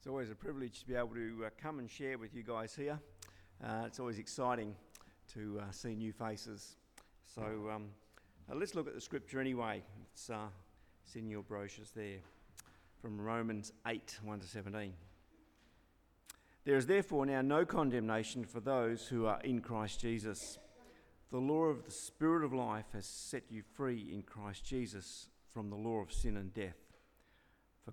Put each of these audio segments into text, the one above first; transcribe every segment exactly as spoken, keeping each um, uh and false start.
It's always a privilege to be able to uh, come and share with you guys here. Uh, it's always exciting to uh, see new faces. So um, uh, let's look at the scripture anyway. It's, uh, it's in your brochures there from Romans eight, one to seventeen. There is therefore now no condemnation for those who are in Christ Jesus. The law of the Spirit of life has set you free in Christ Jesus from the law of sin and death. For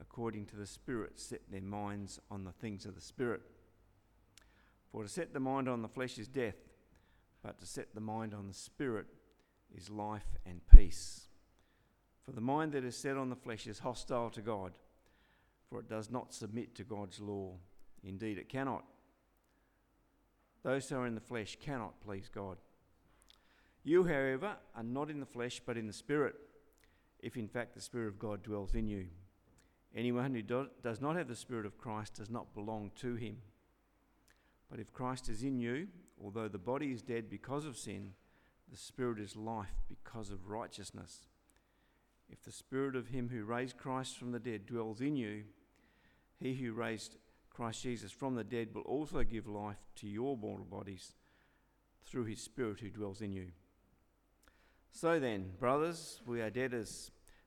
according to the Spirit set their minds on the things of the Spirit. For to set the mind on the flesh is death, but to set the mind on the Spirit is life and peace. For the mind that is set on the flesh is hostile to God, for it does not submit to God's law. Indeed, it cannot. Those who are in the flesh cannot please God. You, however, are not in the flesh, but in the Spirit, if in fact the Spirit of God dwells in you. Anyone who do, does not have the Spirit of Christ does not belong to him. But if Christ is in you, although the body is dead because of sin, the Spirit is life because of righteousness. If the Spirit of him who raised Christ from the dead dwells in you, he who raised Christ Jesus from the dead will also give life to your mortal bodies through his Spirit who dwells in you. So then, brothers, we are debtors,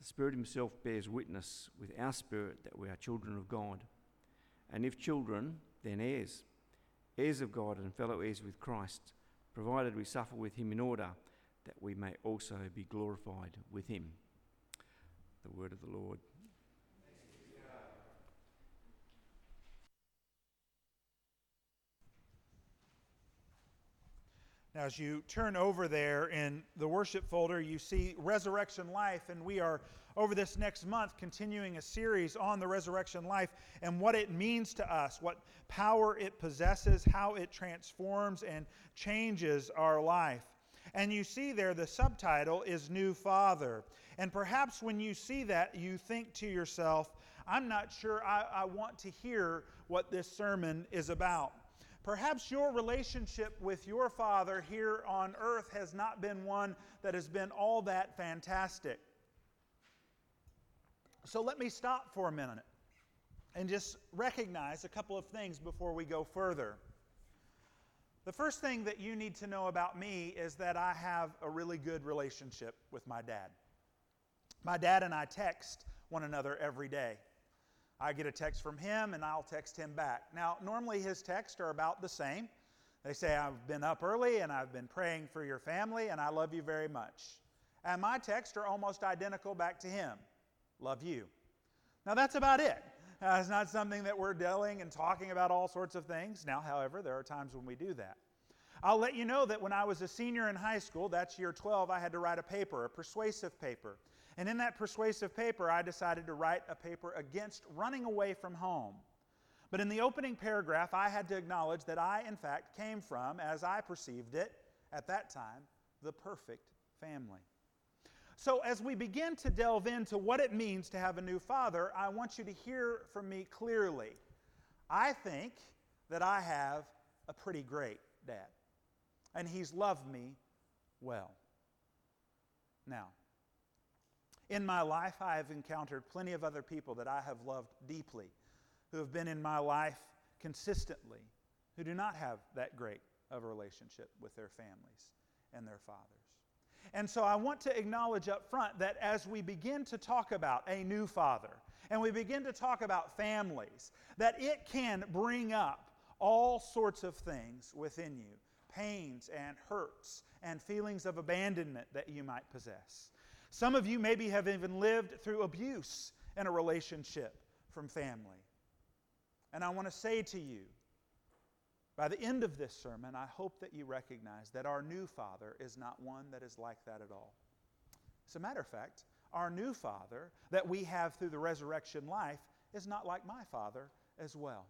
The Spirit himself bears witness with our spirit that we are children of God. And if children, then heirs, heirs of God and fellow heirs with Christ, provided we suffer with him in order that we may also be glorified with him. The word of the Lord. Now, as you turn over there in the worship folder, you see Resurrection Life, and we are, over this next month, continuing a series on the resurrection life and what it means to us, what power it possesses, how it transforms and changes our life. And you see there the subtitle is New Father. And perhaps when you see that, you think to yourself, I'm not sure I, I want to hear what this sermon is about. Perhaps your relationship with your father here on earth has not been one that has been all that fantastic. So let me stop for a minute and just recognize a couple of things before we go further. The first thing that you need to know about me is that I have a really good relationship with my dad. My dad and I text one another every day. I get a text from him, and I'll text him back. Now, normally his texts are about the same. They say, I've been up early, and I've been praying for your family, and I love you very much. And my texts are almost identical back to him. Love you. Now, that's about it. Uh, it's not something that we're delving and talking about all sorts of things. Now, however, there are times when we do that. I'll let you know that when I was a senior in high school, that's year twelve, I had to write a paper, a persuasive paper. And in that persuasive paper, I decided to write a paper against running away from home. But in the opening paragraph, I had to acknowledge that I, in fact, came from, as I perceived it at that time, the perfect family. So as we begin to delve into what it means to have a new father, I want you to hear from me clearly. I think that I have a pretty great dad, and he's loved me well. Now, in my life, I have encountered plenty of other people that I have loved deeply, who have been in my life consistently, who do not have that great of a relationship with their families and their fathers. And so I want to acknowledge up front that as we begin to talk about a new father, and we begin to talk about families, that it can bring up all sorts of things within you. Pain, pains and hurts and feelings of abandonment that you might possess. Some of you maybe have even lived through abuse in a relationship from family. And I want to say to you, by the end of this sermon, I hope that you recognize that our new Father is not one that is like that at all. As a matter of fact, our new Father that we have through the resurrection life is not like my Father as well.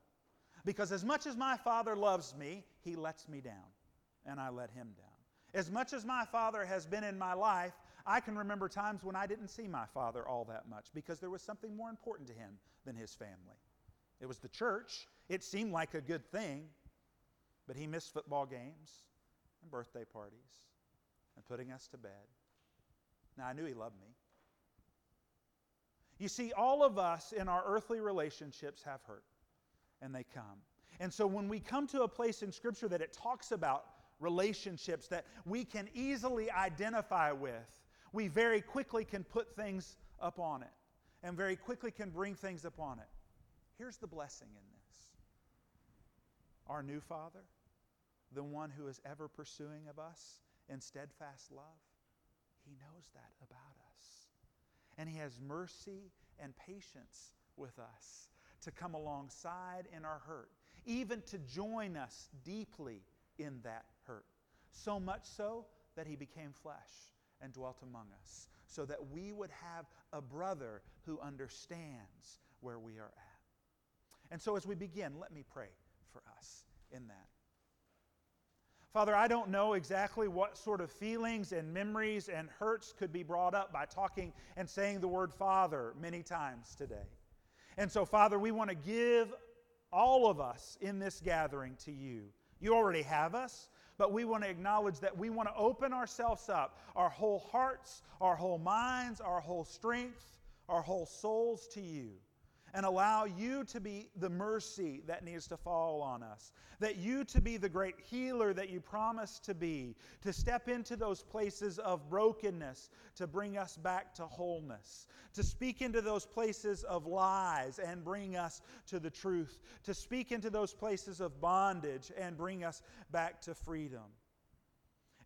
Because as much as my Father loves me, He lets me down, and I let Him down. As much as my Father has been in my life, I can remember times when I didn't see my Father all that much because there was something more important to Him than His family. It was the church. It seemed like a good thing, but He missed football games and birthday parties and putting us to bed. Now, I knew He loved me. You see, all of us in our earthly relationships have hurt, and they come. And so when we come to a place in Scripture that it talks about relationships that we can easily identify with, we very quickly can put things up on it and very quickly can bring things upon it. Here's the blessing in this. Our new Father, the one who is ever pursuing of us in steadfast love, He knows that about us. And He has mercy and patience with us to come alongside in our hurt, even to join us deeply in that hurt. So much so that He became flesh and dwelt among us, so that we would have a brother who understands where we are at. And so as we begin, let me pray for us in that. Father, I don't know exactly what sort of feelings and memories and hurts could be brought up by talking and saying the word Father many times today. And so, Father, we want to give all of us in this gathering to You. You already have us, but we want to acknowledge that we want to open ourselves up, our whole hearts, our whole minds, our whole strength, our whole souls to You. And allow You to be the mercy that needs to fall on us. That You to be the great healer that You promised to be. To step into those places of brokenness. To bring us back to wholeness. To speak into those places of lies and bring us to the truth. To speak into those places of bondage and bring us back to freedom.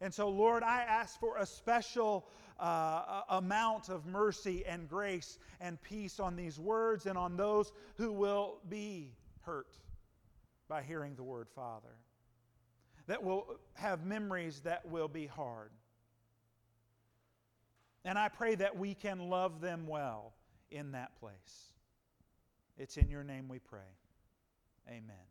And so, Lord, I ask for a special uh, amount of mercy and grace and peace on these words and on those who will be hurt by hearing the word Father, that will have memories that will be hard. And I pray that we can love them well in that place. It's in Your name we pray. Amen.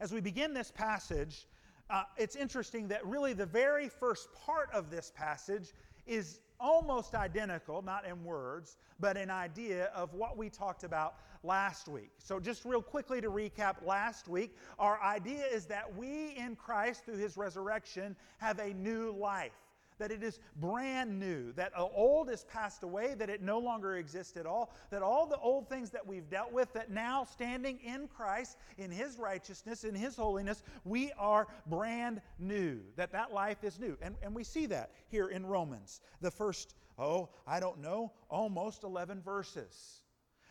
As we begin this passage, Uh, it's interesting that really the very first part of this passage is almost identical, not in words, but in idea of what we talked about last week. So just real quickly to recap last week, our idea is that we in Christ through His resurrection have a new life, that it is brand new, that the old is passed away, that it no longer exists at all, that all the old things that we've dealt with, that now standing in Christ, in His righteousness, in His holiness, we are brand new, that that life is new. And, and we see that here in Romans, the first, oh, I don't know, almost eleven verses,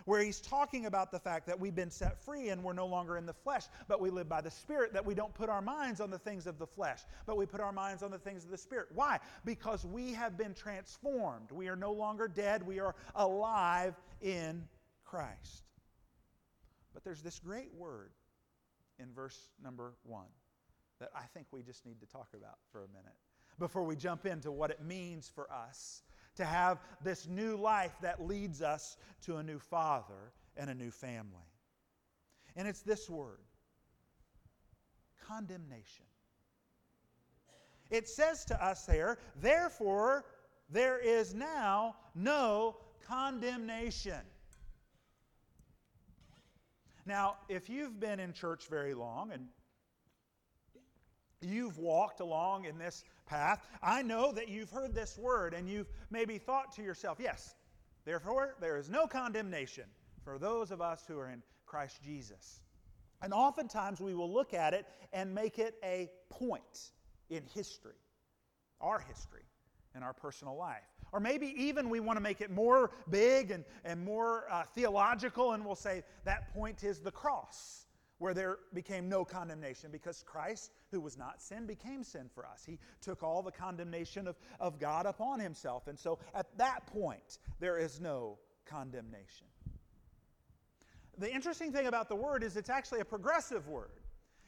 where he's talking about the fact that we've been set free and we're no longer in the flesh, but we live by the Spirit, that we don't put our minds on the things of the flesh, but we put our minds on the things of the Spirit. Why? Because we have been transformed. We are no longer dead. We are alive in Christ. But there's this great word in verse number one that I think we just need to talk about for a minute before we jump into what it means for us to have this new life that leads us to a new Father and a new family. And it's this word, condemnation. It says to us there, therefore, there is now no condemnation. Now, if you've been in church very long and you've walked along in this path, I know that you've heard this word and you've maybe thought to yourself, yes, therefore there is no condemnation for those of us who are in Christ Jesus. And oftentimes we will look at it and make it a point in history, our history, in our personal life. Or maybe even we want to make it more big and, and more uh, theological, and we'll say that point is the cross. where there became no condemnation, because Christ, who was not sin, became sin for us. He took all the condemnation of, of God upon himself. And so at that point, there is no condemnation. The interesting thing about the word is it's actually a progressive word.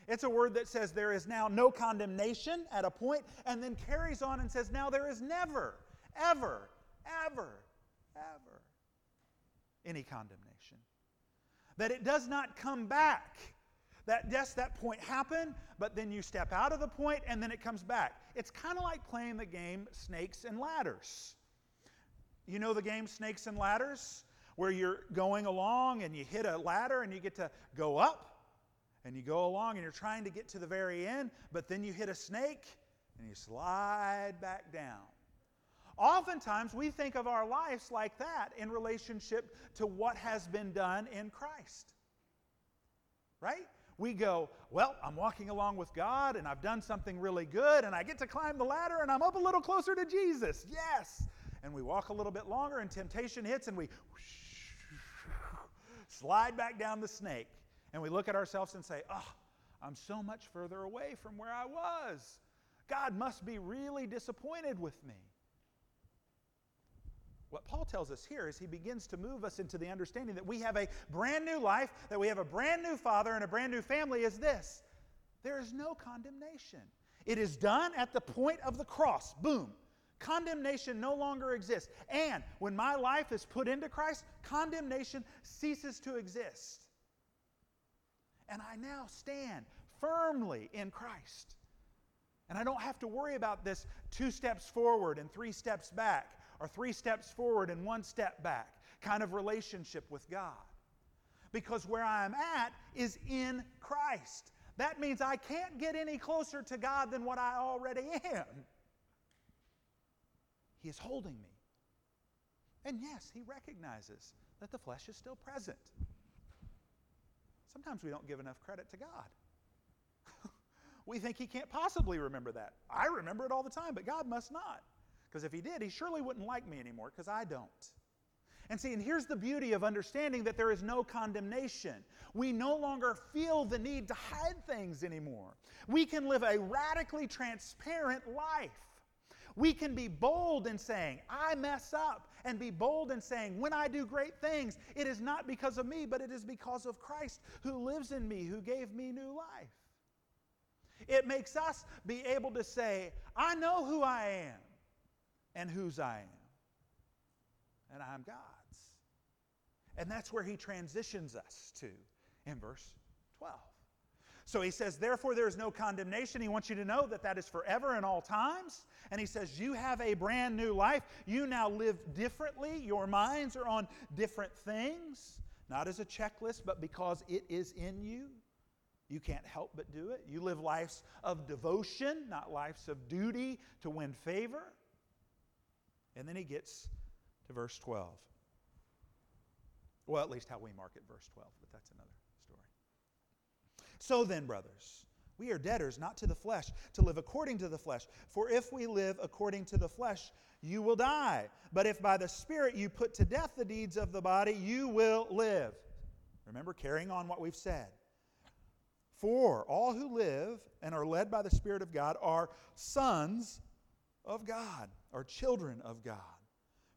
It's a word that says there is now no condemnation at a point, and then carries on and says now there is never, ever, ever, ever any condemnation. That it does not come back. That, yes, that point happened, but then you step out of the point and then it comes back. It's kind of like playing the game Snakes and Ladders. You know the game Snakes and Ladders? Where you're going along and you hit a ladder and you get to go up and you go along and you're trying to get to the very end, but then you hit a snake and you slide back down. Oftentimes we think of our lives like that in relationship to what has been done in Christ. Right? We go, well, I'm walking along with God and I've done something really good and I get to climb the ladder and I'm up a little closer to Jesus. Yes! And we walk a little bit longer and temptation hits and we whoosh, slide back down the snake, and we look at ourselves and say, oh, I'm so much further away from where I was. God must be really disappointed with me. What Paul tells us here is he begins to move us into the understanding that we have a brand new life, that we have a brand new father and a brand new family is this. There is no condemnation. It is done at the point of the cross. Boom. Condemnation no longer exists. And when my life is put into Christ, condemnation ceases to exist. And I now stand firmly in Christ. And I don't have to worry about this two steps forward and three steps back, or three steps forward and one step back kind of relationship with God. Because where I'm at is in Christ. That means I can't get any closer to God than what I already am. He is holding me. And yes, he recognizes that the flesh is still present. Sometimes we don't give enough credit to God. We think he can't possibly remember that. I remember it all the time, but God must not. Because if he did, he surely wouldn't like me anymore, because I don't. And see, and here's the beauty of understanding that there is no condemnation. We no longer feel the need to hide things anymore. We can live a radically transparent life. We can be bold in saying, I mess up, and be bold in saying, when I do great things, it is not because of me, but it is because of Christ who lives in me, who gave me new life. It makes us be able to say, I know who I am and whose I am, and I'm God's. And that's where he transitions us to in verse twelve. So he says, therefore there is no condemnation. He wants you to know that that is forever in all times. And he says, you have a brand new life. You now live differently. Your minds are on different things. Not as a checklist, but because it is in you. You can't help but do it. You live lives of devotion, not lives of duty to win favor. And then he gets to verse twelve. Well, at least how we mark it, verse twelve, but that's another. So then, brothers, we are debtors not to the flesh, to live according to the flesh. For if we live according to the flesh, you will die. But if by the Spirit you put to death the deeds of the body, you will live. Remember, carrying on what we've said. For all who live and are led by the Spirit of God are sons of God, or children of God.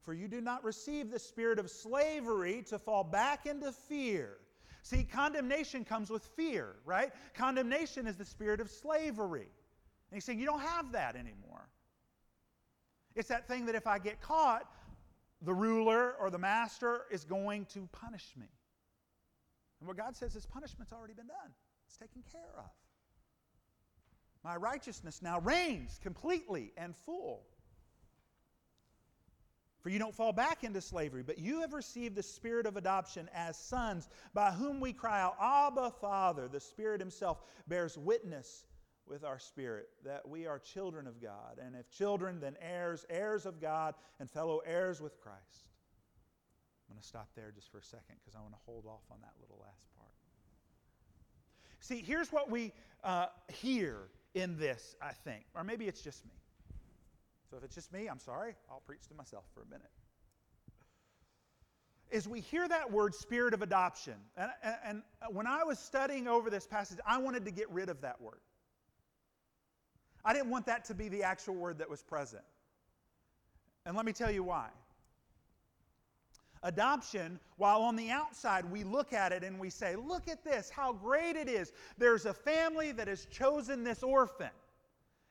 For you do not receive the spirit of slavery to fall back into fear. See, condemnation comes with fear, right? Condemnation is the spirit of slavery. And he's saying, you don't have that anymore. It's that thing that if I get caught, the ruler or the master is going to punish me. And what God says is punishment's already been done. It's taken care of. My righteousness now reigns completely and full. For you don't fall back into slavery, but you have received the spirit of adoption as sons, by whom we cry out, Abba, Father. The Spirit himself bears witness with our spirit that we are children of God, and if children, then heirs, heirs of God, and fellow heirs with Christ. I'm going to stop there just for a second, because I want to hold off on that little last part. See, here's what we uh, hear in this, I think, or maybe it's just me. So if it's just me, I'm sorry. I'll preach to myself for a minute. is we hear that word, spirit of adoption. And, and, and when I was studying over this passage, I wanted to get rid of that word. I didn't want that to be the actual word that was present. And let me tell you why. Adoption, while on the outside we look at it and we say, look at this, how great it is. There's a family that has chosen this orphan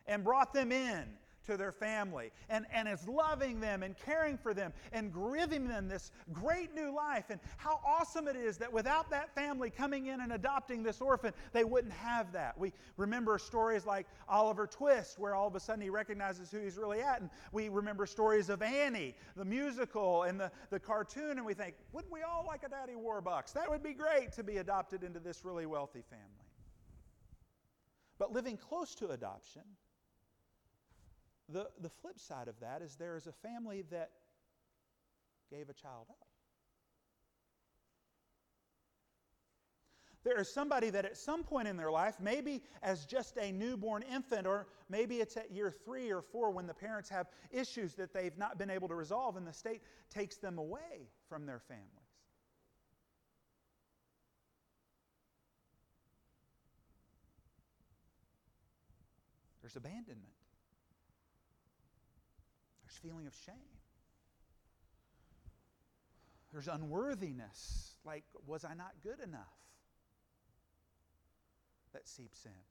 and brought them in to their family and, and is loving them and caring for them and giving them this great new life. And how awesome it is that without that family coming in and adopting this orphan, they wouldn't have that. We remember stories like Oliver Twist, where all of a sudden he recognizes who he's really at. And we remember stories of Annie, the musical and the, the cartoon, and we think, wouldn't we all like a Daddy Warbucks? That would be great to be adopted into this really wealthy family. But living close to adoption, The, the flip side of that is there is a family that gave a child up. There is somebody that at some point in their life, maybe as just a newborn infant, or maybe it's at year three or four when the parents have issues that they've not been able to resolve, and the state takes them away from their families. There's abandonment. Feeling of shame. There's unworthiness, like, was I not good enough? That seeps in.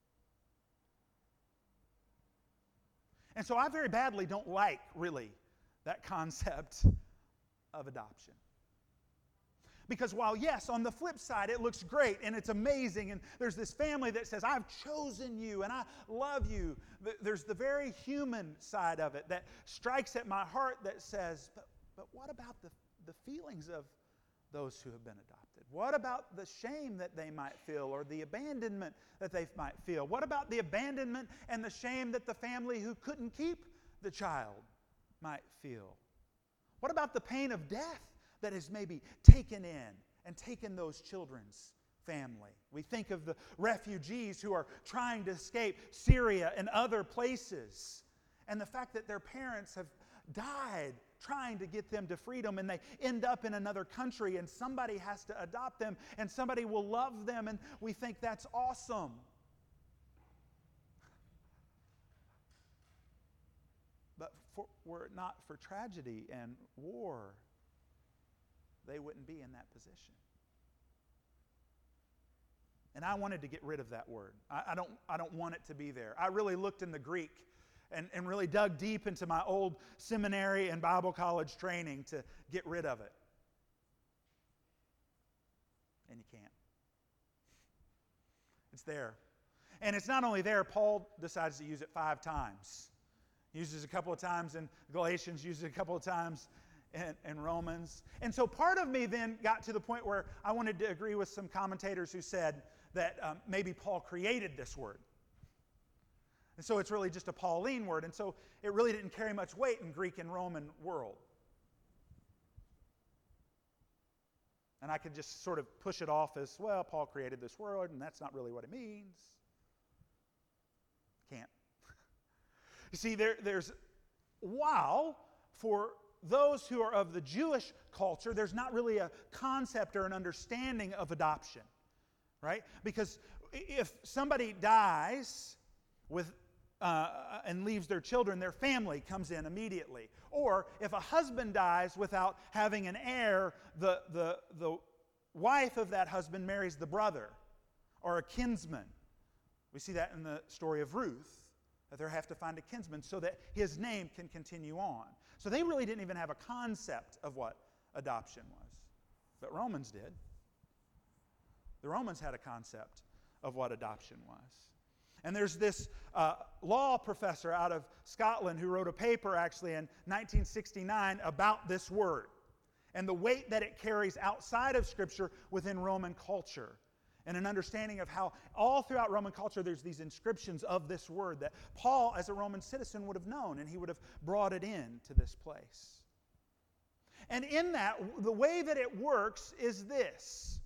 And so I very badly don't like, really, that concept of adoption. Because while, yes, on the flip side, it looks great and it's amazing, and there's this family that says, I've chosen you and I love you. There's the very human side of it that strikes at my heart that says, but, but what about the, the feelings of those who have been adopted? What about the shame that they might feel, or the abandonment that they might feel? What about the abandonment and the shame that the family who couldn't keep the child might feel? What about the pain of death that is maybe taken in and taken those children's family? We think of the refugees who are trying to escape Syria and other places, and the fact that their parents have died trying to get them to freedom, and they end up in another country, and somebody has to adopt them, and somebody will love them, and we think that's awesome. But for, were it not for tragedy and war, they wouldn't be in that position. And I wanted to get rid of that word. I, I, don't, I don't want it to be there. I really looked in the Greek and, and really dug deep into my old seminary and Bible college training to get rid of it. And you can't. It's there. And it's not only there, Paul decides to use it five times. He uses it a couple of times in Galatians, uses it a couple of times And, and Romans. And so part of me then got to the point where I wanted to agree with some commentators who said that um, maybe Paul created this word. And so it's really just a Pauline word. And so it really didn't carry much weight in Greek and Roman world. And I could just sort of push it off as, well, Paul created this word, and that's not really what it means. Can't. You see, there, there's, while for those who are of the Jewish culture, there's not really a concept or an understanding of adoption, right? Because if somebody dies with uh, and leaves their children, their family comes in immediately. Or if a husband dies without having an heir, the, the, the wife of that husband marries the brother or a kinsman. We see that in the story of Ruth, that they have to find a kinsman so that his name can continue on. So they really didn't even have a concept of what adoption was. But Romans did. The Romans had a concept of what adoption was. And there's this uh, law professor out of Scotland who wrote a paper actually in nineteen sixty-nine about this word and the weight that it carries outside of Scripture within Roman culture, and an understanding of how all throughout Roman culture there's these inscriptions of this word that Paul, as a Roman citizen, would have known, and he would have brought it in to this place. And in that, the way that it works is this.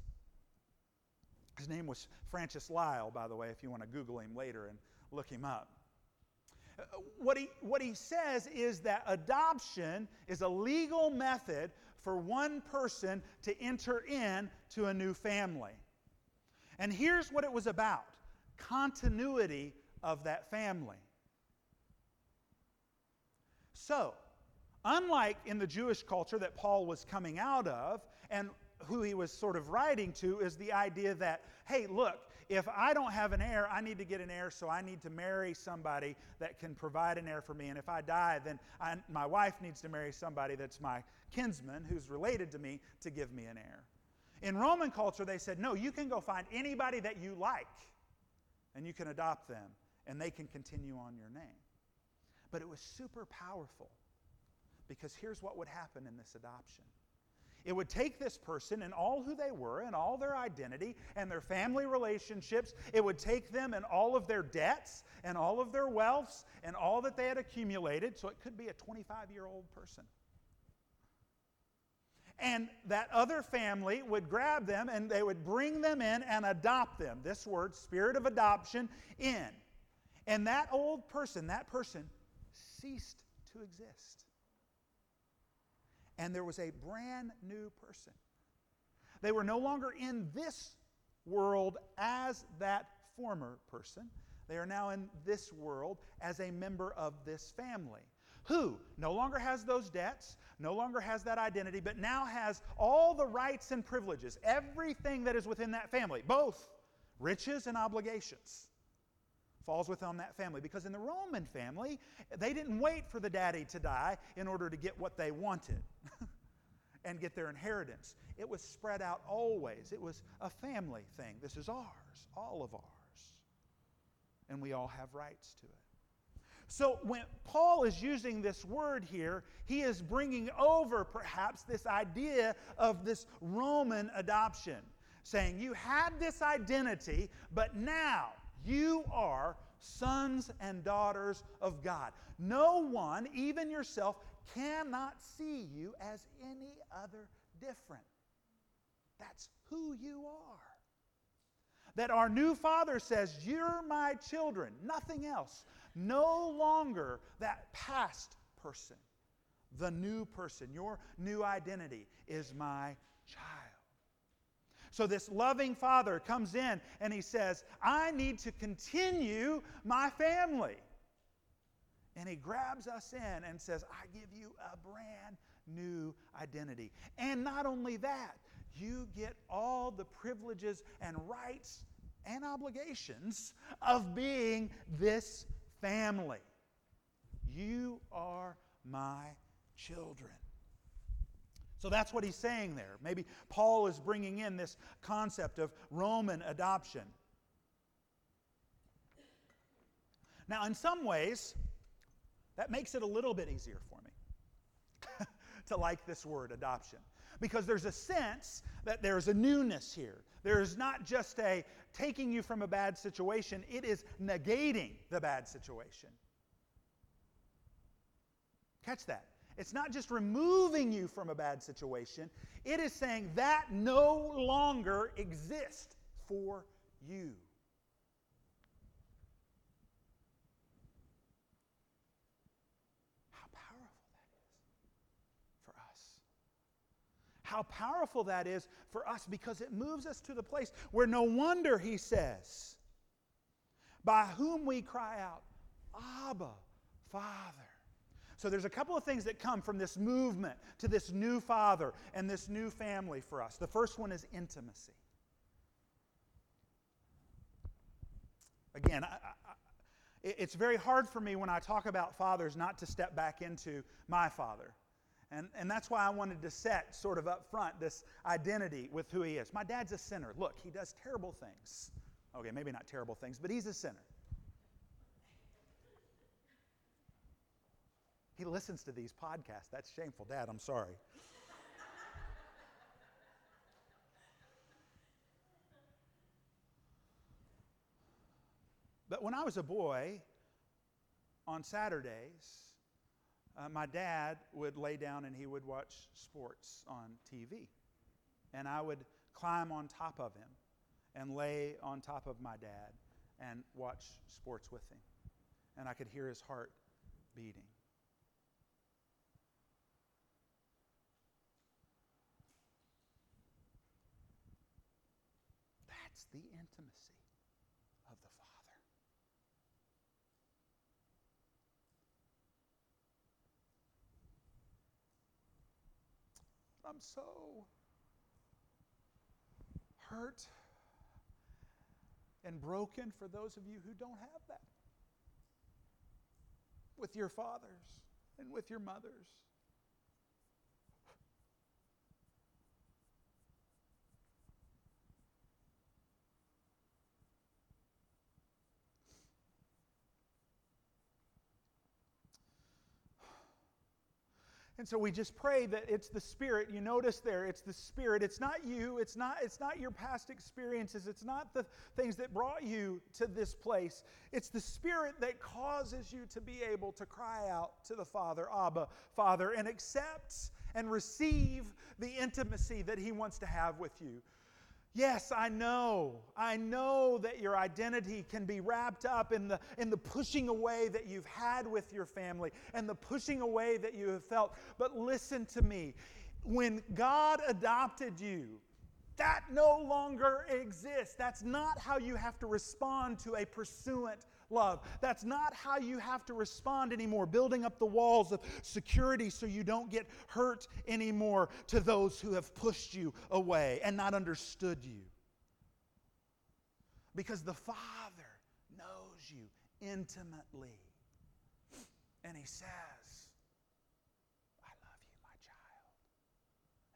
His name was Francis Lyle, by the way, if you want to Google him later and look him up. What he, what he says is that adoption is a legal method for one person to enter in to a new family. And here's what it was about: continuity of that family. So, unlike in the Jewish culture that Paul was coming out of, and who he was sort of writing to, is the idea that, hey, look, if I don't have an heir, I need to get an heir, so I need to marry somebody that can provide an heir for me. And if I die, then I, my wife needs to marry somebody that's my kinsman, who's related to me, to give me an heir. In Roman culture, they said, no, you can go find anybody that you like, and you can adopt them, and they can continue on your name. But it was super powerful, because here's what would happen in this adoption. It would take this person and all who they were and all their identity and their family relationships. It would take them and all of their debts and all of their wealths and all that they had accumulated. So it could be a twenty-five-year-old person. And that other family would grab them and they would bring them in and adopt them. This word, spirit of adoption, in. And that old person, that person ceased to exist. And there was a brand new person. They were no longer in this world as that former person. They are now in this world as a member of this family, who no longer has those debts, no longer has that identity, but now has all the rights and privileges, everything that is within that family, both riches and obligations. Falls within that family. Because in the Roman family, they didn't wait for the daddy to die in order to get what they wanted and get their inheritance. It was spread out always. It was a family thing. This is ours, all of ours. And we all have rights to it. So when Paul is using this word here, he is bringing over perhaps this idea of this Roman adoption, saying you had this identity, but now you are sons and daughters of God. No one, even yourself, cannot see you as any other different. That's who you are. That our new Father says, you're my children, nothing else. No longer that past person, the new person. Your new identity is my child. So this loving Father comes in and he says, I need to continue my family. And he grabs us in and says, I give you a brand new identity. And not only that, you get all the privileges and rights and obligations of being this family. You are my children. So that's what he's saying there. Maybe Paul is bringing in this concept of Roman adoption. Now, in some ways, that makes it a little bit easier for me to like this word, adoption. Because there's a sense that there's a newness here. There's not just a taking you from a bad situation. It is negating the bad situation. Catch that. It's not just removing you from a bad situation. It is saying that no longer exists for you. How powerful that is for us. How powerful that is for us, because it moves us to the place where no wonder, he says, by whom we cry out, Abba, Father. So there's a couple of things that come from this movement to this new Father and this new family for us. The first one is intimacy. Again, I, I, it's very hard for me when I talk about fathers not to step back into my Father. And, and that's why I wanted to set sort of up front this identity with who he is. My dad's a sinner. Look, he does terrible things. Okay, maybe not terrible things, but he's a sinner. He listens to these podcasts. That's shameful, Dad. I'm sorry. But when I was a boy, on Saturdays, uh, my dad would lay down and he would watch sports on T V. And I would climb on top of him and lay on top of my dad and watch sports with him. and I could hear his heart beating. That's the intimacy of the Father. I'm so hurt and broken for those of you who don't have that with your fathers and with your mothers. And so we just pray that it's the Spirit. You notice there, it's the Spirit. It's not you. It's not, it's not your past experiences. It's not the things that brought you to this place. It's the Spirit that causes you to be able to cry out to the Father, Abba, Father, and accept and receive the intimacy that He wants to have with you. Yes, I know. I know that your identity can be wrapped up in the in the pushing away that you've had with your family and the pushing away that you have felt. But listen to me. When God adopted you, that no longer exists. That's not how you have to respond to a pursuant love. That's not how you have to respond anymore, building up the walls of security so you don't get hurt anymore to those who have pushed you away and not understood you. Because the Father knows you intimately. And He says, I love you, my child.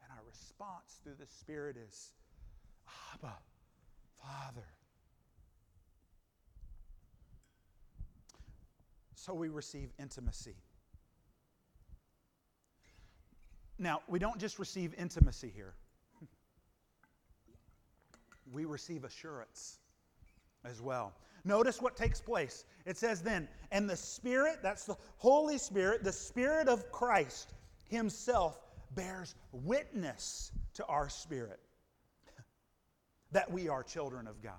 And our response through the Spirit is, Abba, Father. So we receive intimacy. Now, we don't just receive intimacy here. We receive assurance as well. Notice what takes place. It says then, and the Spirit, that's the Holy Spirit, the Spirit of Christ Himself bears witness to our spirit that we are children of God.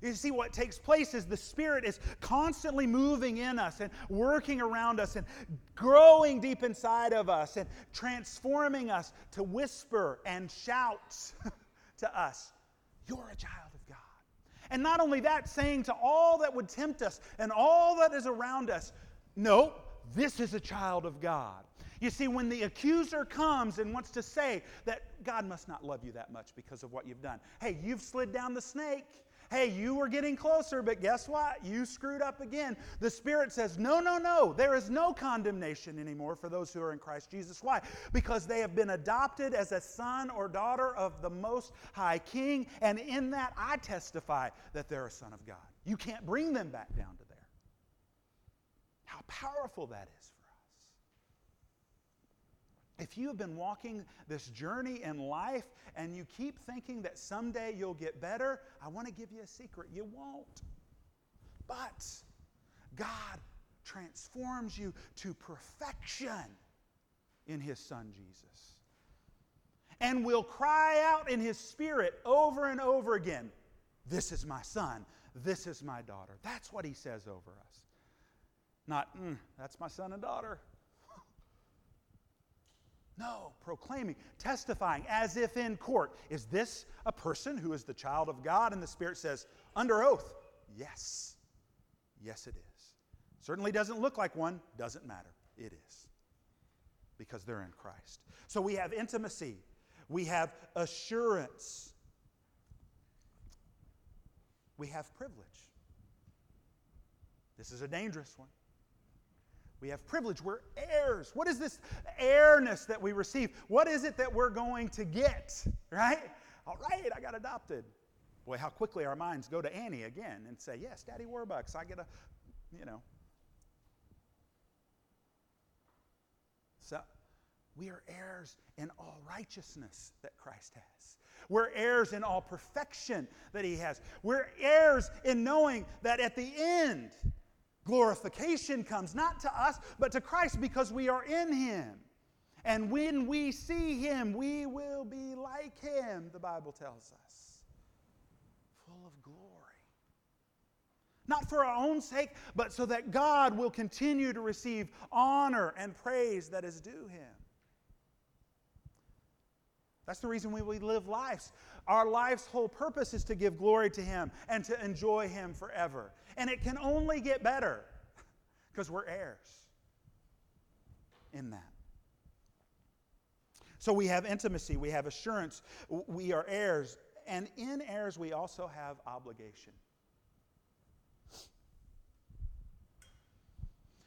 You see, what takes place is the Spirit is constantly moving in us and working around us and growing deep inside of us and transforming us to whisper and shout to us, you're a child of God. And not only that, saying to all that would tempt us and all that is around us, no, this is a child of God. You see, when the accuser comes and wants to say that God must not love you that much because of what you've done. Hey, you've slid down the snake. Hey, you were getting closer, but guess what? You screwed up again. The Spirit says, no, no, no. There is no condemnation anymore for those who are in Christ Jesus. Why? Because they have been adopted as a son or daughter of the Most High King, and in that I testify that they're a son of God. You can't bring them back down to there. How powerful that is for us. If you have been walking this journey in life and you keep thinking that someday you'll get better, I want to give you a secret. You won't. But God transforms you to perfection in His Son, Jesus. And will cry out in His Spirit over and over again, this is my son, this is my daughter. That's what He says over us. Not, mm, that's my son and daughter. No, proclaiming, testifying, as if in court. Is this a person who is the child of God? And the Spirit says, under oath, yes. Yes, it is. Certainly doesn't look like one. Doesn't matter. It is. Because they're in Christ. So we have intimacy. We have assurance. We have privilege. This is a dangerous one. We have privilege. We're heirs. What is this heirness that we receive? What is it that we're going to get? Right? All right, I got adopted. Boy, how quickly our minds go to Annie again and say, yes, Daddy Warbucks, I get a, you know. So we are heirs in all righteousness that Christ has. We're heirs in all perfection that He has. We're heirs in knowing that at the end, glorification comes not to us, but to Christ because we are in Him. And when we see Him, we will be like Him, the Bible tells us. Full of glory. Not for our own sake, but so that God will continue to receive honor and praise that is due Him. That's the reason we, we live lives. Our life's whole purpose is to give glory to Him and to enjoy Him forever. And it can only get better because we're heirs in that. So we have intimacy, we have assurance, we are heirs, and in heirs we also have obligation.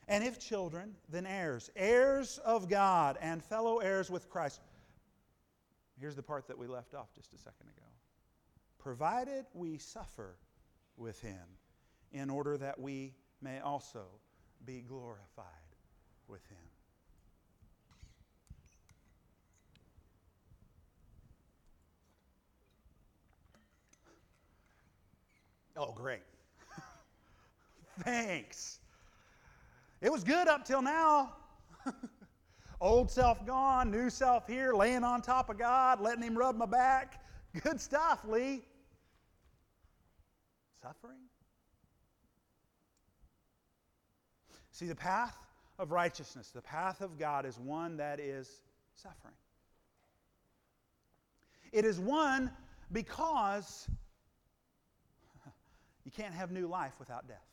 And if children, then heirs, heirs of God and fellow heirs with Christ. Here's the part that we left off just a second ago. Provided we suffer with Him in order that we may also be glorified with Him. Oh, great. Thanks. It was good up till now. Old self gone, new self here, laying on top of God, letting Him rub my back. Good stuff, Lee. Suffering? See, the path of righteousness, the path of God is one that is suffering. It is one because you can't have new life without death.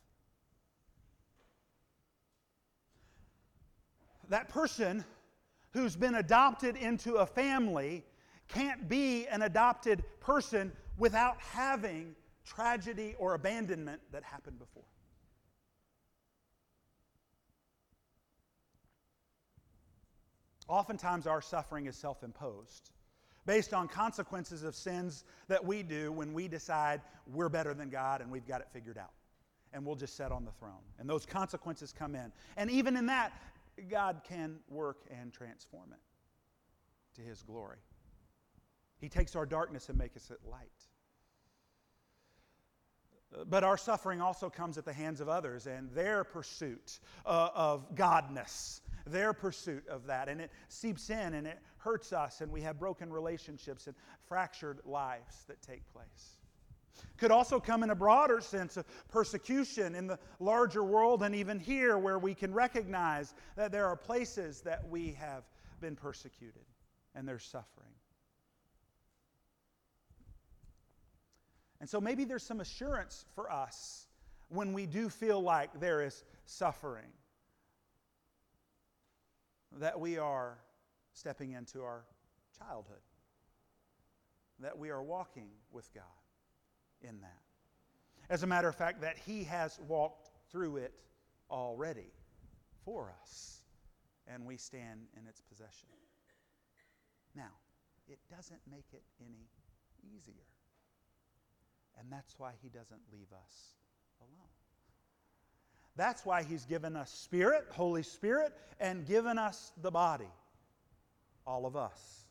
That person who's been adopted into a family can't be an adopted person without having tragedy or abandonment that happened before. Oftentimes our suffering is self-imposed, based on consequences of sins that we do when we decide we're better than God and we've got it figured out. And we'll just sit on the throne. And those consequences come in. And even in that, God can work and transform it to His glory. He takes our darkness and makes it light. But our suffering also comes at the hands of others and their pursuit uh, of godness. Their pursuit of that, and it seeps in and it hurts us, and we have broken relationships and fractured lives that take place. Could also come in a broader sense of persecution in the larger world, and even here where we can recognize that there are places that we have been persecuted and there's suffering. And so maybe there's some assurance for us when we do feel like there is suffering, that we are stepping into our childhood, that we are walking with God in that. As a matter of fact, that He has walked through it already for us, and we stand in its possession. Now, it doesn't make it any easier, and that's why He doesn't leave us alone. That's why He's given us Spirit, Holy Spirit, and given us the body, all of us.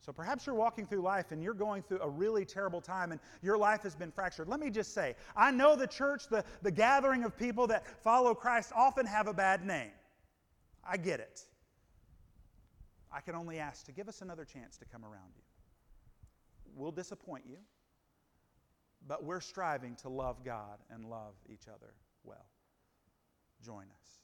So perhaps you're walking through life and you're going through a really terrible time and your life has been fractured. Let me just say, I know the church, the, the gathering of people that follow Christ often have a bad name. I get it. I can only ask to give us another chance to come around you. We'll disappoint you. But we're striving to love God and love each other well. Join us.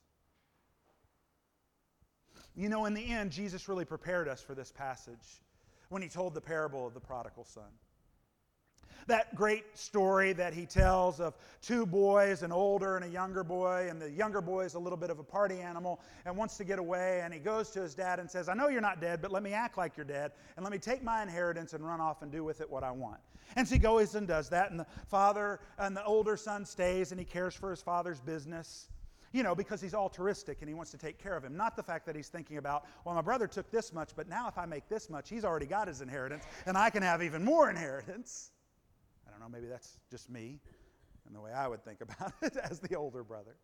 You know, in the end, Jesus really prepared us for this passage when He told the parable of the prodigal son. That great story that He tells of two boys, an older and a younger boy, and the younger boy is a little bit of a party animal and wants to get away, and he goes to his dad and says, I know you're not dead, but let me act like you're dead, and let me take my inheritance and run off and do with it what I want. And so he goes and does that, and the father and the older son stays, and he cares for his father's business, you know, because he's altruistic and he wants to take care of him. Not the fact that he's thinking about, well, my brother took this much, but now if I make this much, he's already got his inheritance, and I can have even more inheritance. I don't know, maybe that's just me and the way I would think about it as the older brother.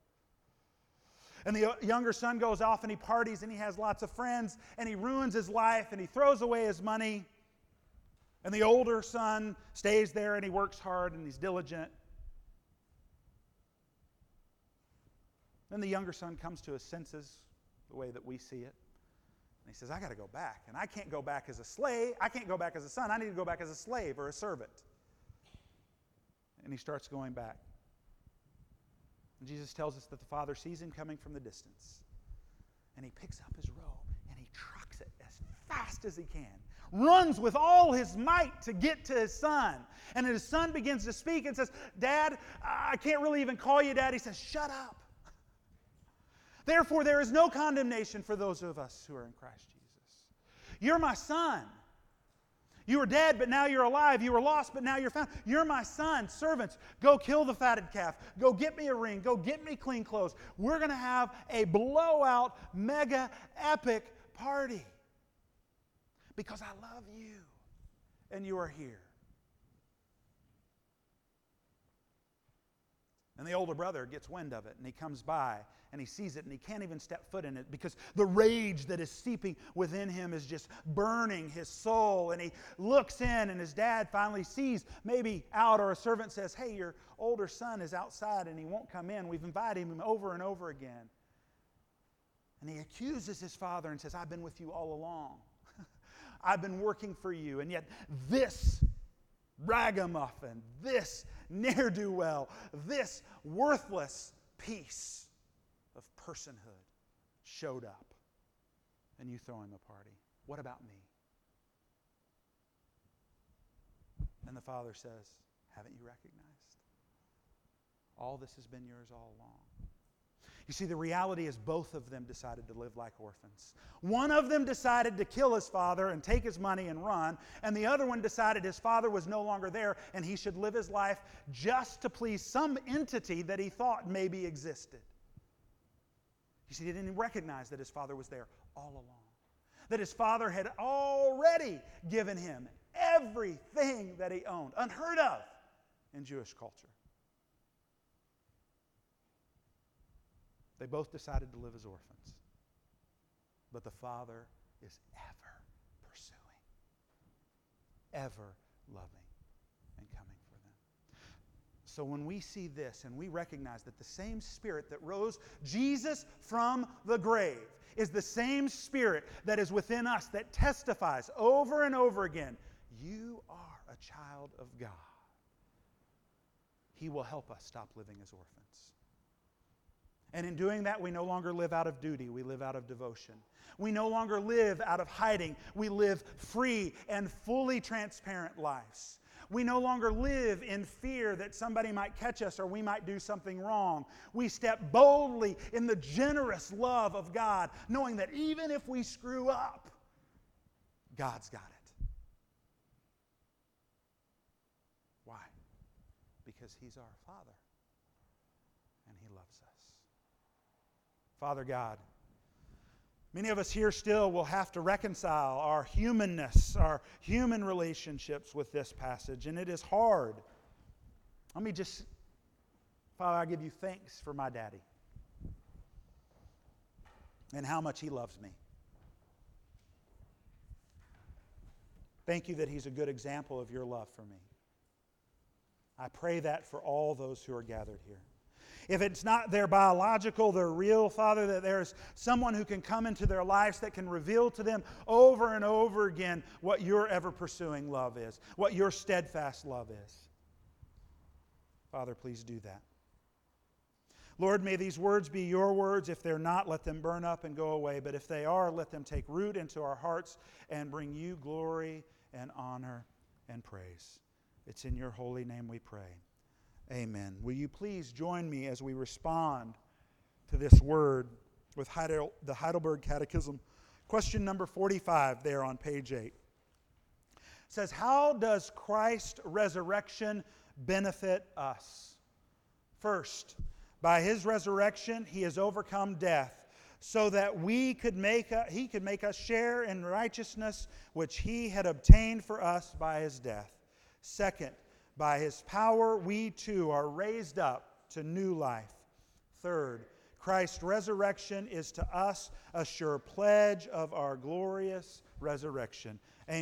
And the younger son goes off and he parties and he has lots of friends and he ruins his life and he throws away his money. And the older son stays there and he works hard and he's diligent. Then the younger son comes to his senses, the way that we see it. And he says, I got to go back. And I can't go back as a slave. I can't go back as a son. I need to go back as a slave or a servant. and he starts going back. And Jesus tells us that the Father sees him coming from the distance, and he picks up his robe and he trucks it as fast as he can, runs with all his might to get to his son. And his son begins to speak and says, "Dad, I can't really even call you Dad." He says, "Shut up. Therefore, there is no condemnation for those of us who are in Christ Jesus. You're my son. You were dead, but now you're alive. You were lost, but now you're found. You're my son. Servants, go kill the fatted calf. Go get me a ring. Go get me clean clothes. We're going to have a blowout, mega, epic party. Because I love you, and you are here." And the older brother gets wind of it, and he comes by, and he sees it, and he can't even step foot in it because the rage that is seeping within him is just burning his soul. And he looks in, and his dad finally sees maybe out, or a servant says, "Hey, your older son is outside, and he won't come in. We've invited him over and over again." And he accuses his father and says, "I've been with you all along. I've been working for you, and yet this ragamuffin, this ne'er-do-well, this worthless piece of personhood showed up, and you throw him a party. What about me?" And the father says, "Haven't you recognized? All this has been yours all along." You see, the reality is both of them decided to live like orphans. One of them decided to kill his father and take his money and run, and the other one decided his father was no longer there and he should live his life just to please some entity that he thought maybe existed. You see, he didn't recognize that his father was there all along, that his father had already given him everything that he owned, unheard of in Jewish culture. They both decided to live as orphans. But the Father is ever pursuing, ever loving, and coming for them. So when we see this and we recognize that the same Spirit that rose Jesus from the grave is the same Spirit that is within us, that testifies over and over again, "You are a child of God," He will help us stop living as orphans. And in doing that, we no longer live out of duty. We live out of devotion. We no longer live out of hiding. We live free and fully transparent lives. We no longer live in fear that somebody might catch us or we might do something wrong. We step boldly in the generous love of God, knowing that even if we screw up, God's got it. Why? Because He's our Father. Father God, many of us here still will have to reconcile our humanness, our human relationships with this passage, and it is hard. Let me just, Father, I give you thanks for my daddy and how much he loves me. Thank you that he's a good example of your love for me. I pray that for all those who are gathered here. If it's not their biological, their real father, that there's someone who can come into their lives that can reveal to them over and over again what your ever-pursuing love is, what your steadfast love is. Father, please do that. Lord, may these words be your words. If they're not, let them burn up and go away. But if they are, let them take root into our hearts and bring you glory and honor and praise. It's in your holy name we pray. Amen. Will you please join me as we respond to this word with Heidel, the Heidelberg Catechism, question number forty-five there on page eight. It says, how does Christ's resurrection benefit us? First, by His resurrection, He has overcome death so that we could make a, He could make us share in righteousness which He had obtained for us by His death. Second, by His power, we too are raised up to new life. Third, Christ's resurrection is to us a sure pledge of our glorious resurrection. Amen.